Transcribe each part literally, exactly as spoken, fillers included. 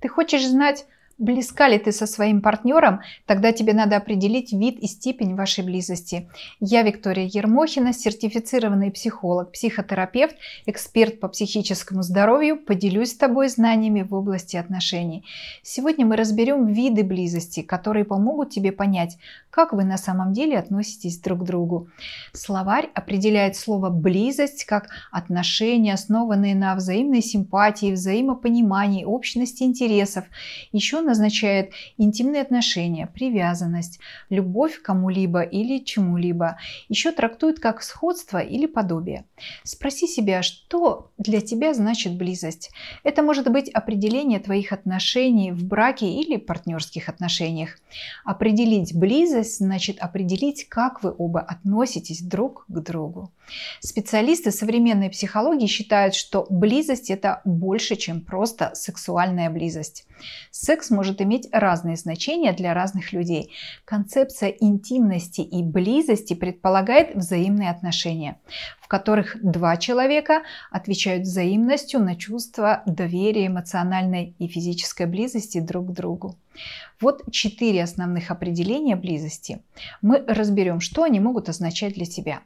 Ты хочешь знать, близка ли ты со своим партнером? Тогда тебе надо определить вид и степень вашей близости. Я Виктория Ермохина, сертифицированный психолог, психотерапевт, эксперт по психическому здоровью. Поделюсь с тобой знаниями в области отношений. Сегодня мы разберем виды близости, которые помогут тебе понять, как вы на самом деле относитесь друг к другу. Словарь определяет слово «близость» как отношения, основанные на взаимной симпатии, взаимопонимании, общности интересов. Еще назначает интимные отношения, привязанность, любовь к кому-либо или чему-либо. Еще трактует как сходство или подобие. Спроси себя, что для тебя значит близость. Это может быть определение твоих отношений в браке или партнерских отношениях. Определить близость значит определить, как вы оба относитесь друг к другу. Специалисты современной психологии считают, что близость – это больше, чем просто сексуальная близость. Секс может иметь разные значения для разных людей. Концепция интимности и близости предполагает взаимные отношения, в которых два человека отвечают взаимностью на чувства доверия, эмоциональной и физической близости друг к другу. Вот четыре основных определения близости. Мы разберем, что они могут означать для тебя.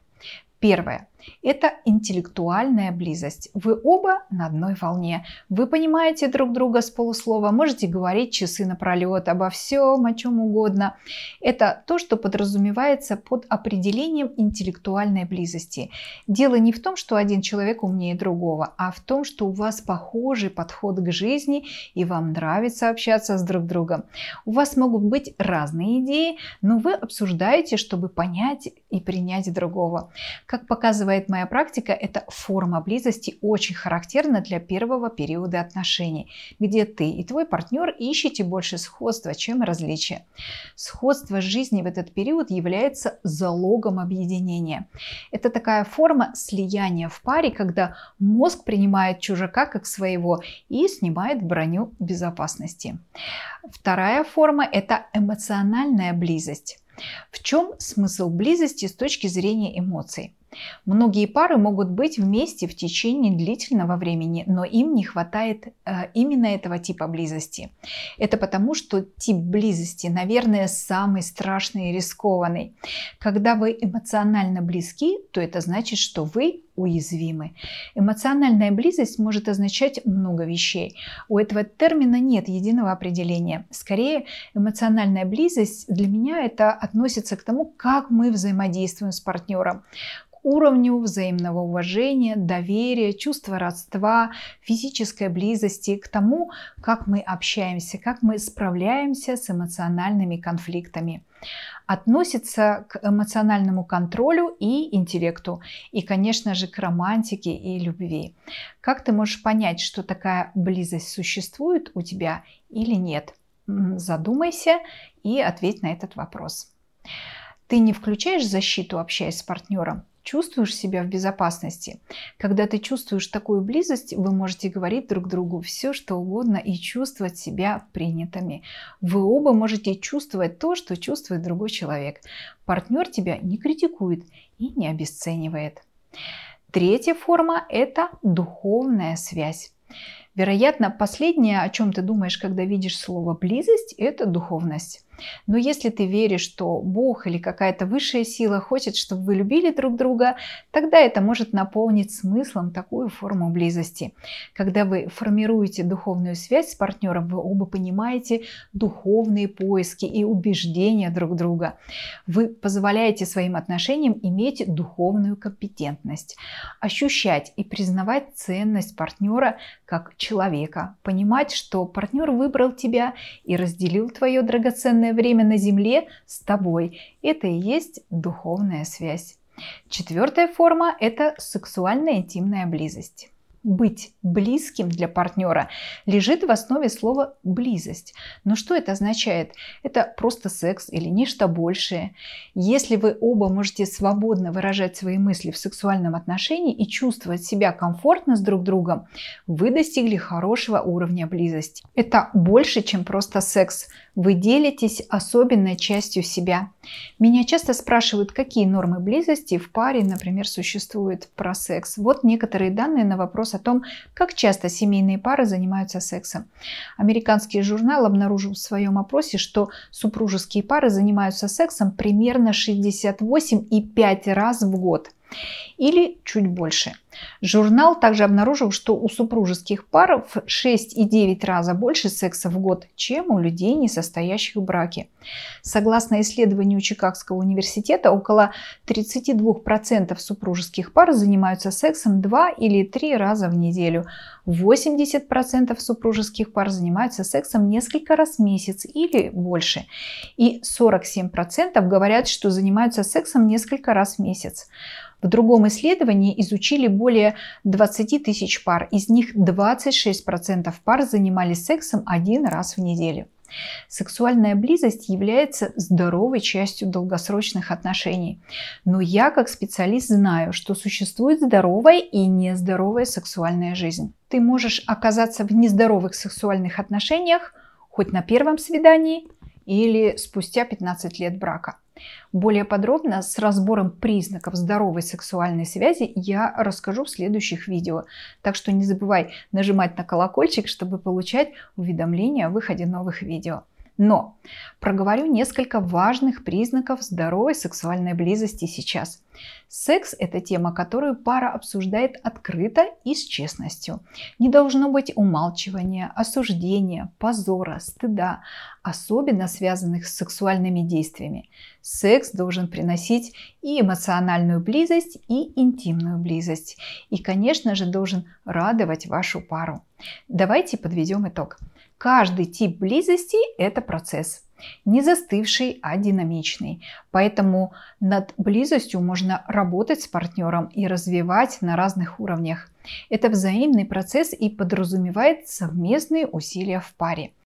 Первое. Это интеллектуальная близость. Вы оба на одной волне. Вы понимаете друг друга с полуслова, можете говорить часы напролет обо всем, о чем угодно. Это то, что подразумевается под определением интеллектуальной близости. Дело не в том, что один человек умнее другого, а в том, что у вас похожий подход к жизни и вам нравится общаться с друг другом. У вас могут быть разные идеи, но вы обсуждаете, чтобы понять и принять другого. Как показывает моя практика, эта форма близости очень характерна для первого периода отношений, где ты и твой партнер ищете больше сходства, чем различия. Сходство жизни в этот период является залогом объединения. Это такая форма слияния в паре, когда мозг принимает чужака как своего и снимает броню безопасности. Вторая форма – это эмоциональная близость. В чем смысл близости с точки зрения эмоций? Многие пары могут быть вместе в течение длительного времени, но им не хватает э, именно этого типа близости. Это потому, что тип близости, наверное, самый страшный и рискованный. Когда вы эмоционально близки, то это значит, что вы уязвимы. Эмоциональная близость может означать много вещей. У этого термина нет единого определения. Скорее, эмоциональная близость для меня это относится к тому, как мы взаимодействуем с партнером. Уровню взаимного уважения, доверия, чувства родства, физической близости, к тому, как мы общаемся, как мы справляемся с эмоциональными конфликтами. Относится к эмоциональному контролю и интеллекту, и, конечно же, к романтике и любви. Как ты можешь понять, что такая близость существует у тебя или нет? Задумайся и ответь на этот вопрос. Ты не включаешь защиту, общаясь с партнером? Чувствуешь себя в безопасности? Когда ты чувствуешь такую близость, вы можете говорить друг другу все, что угодно и чувствовать себя принятыми. Вы оба можете чувствовать то, что чувствует другой человек. Партнер тебя не критикует и не обесценивает. Третья форма – это духовная связь. Вероятно, последнее, о чем ты думаешь, когда видишь слово «близость», это духовность. Но если ты веришь, что Бог или какая-то высшая сила хочет, чтобы вы любили друг друга, тогда это может наполнить смыслом такую форму близости. Когда вы формируете духовную связь с партнером, вы оба понимаете духовные поиски и убеждения друг друга. Вы позволяете своим отношениям иметь духовную компетентность, ощущать и признавать ценность партнера как человека, понимать, что партнер выбрал тебя и разделил твое драгоценное время на земле с тобой. Это и есть духовная связь. Четвертая форма – это сексуальная интимная близость. Быть близким для партнера лежит в основе слова «близость». Но что это означает? Это просто секс или нечто большее. Если вы оба можете свободно выражать свои мысли в сексуальном отношении и чувствовать себя комфортно с друг другом, вы достигли хорошего уровня близости. Это больше, чем просто секс. Вы делитесь особенной частью себя. Меня часто спрашивают, какие нормы близости в паре, например, существуют про секс. Вот некоторые данные на вопрос опрос о том, как часто семейные пары занимаются сексом. Американский журнал обнаружил в своем опросе, что супружеские пары занимаются сексом примерно шестьдесят восемь и пять раз в год. Или чуть больше. Журнал также обнаружил, что у супружеских пар в шесть и девять раза больше секса в год, чем у людей, не состоящих в браке. Согласно исследованию Чикагского университета, около тридцать два процента супружеских пар занимаются сексом два или три раза в неделю. восемьдесят процентов супружеских пар занимаются сексом несколько раз в месяц или больше. И сорок семь процентов говорят, что занимаются сексом несколько раз в месяц. В другом исследовании изучили более двадцати тысяч пар, из них двадцать шесть процентов пар занимались сексом один раз в неделю. Сексуальная близость является здоровой частью долгосрочных отношений. Но я, как специалист, знаю, что существует здоровая и нездоровая сексуальная жизнь. Ты можешь оказаться в нездоровых сексуальных отношениях хоть на первом свидании или спустя пятнадцать лет брака. Более подробно с разбором признаков здоровой сексуальной связи я расскажу в следующих видео. Так что не забывай нажимать на колокольчик, чтобы получать уведомления о выходе новых видео. Но проговорю несколько важных признаков здоровой сексуальной близости сейчас. Секс – это тема, которую пара обсуждает открыто и с честностью. Не должно быть умалчивания, осуждения, позора, стыда, особенно связанных с сексуальными действиями. Секс должен приносить и эмоциональную близость, и интимную близость. И, конечно же, должен радовать вашу пару. Давайте подведем итог. Каждый тип близости – это процесс. Не застывший, а динамичный. Поэтому над близостью можно работать с партнером и развивать на разных уровнях. Это взаимный процесс и подразумевает совместные усилия в паре.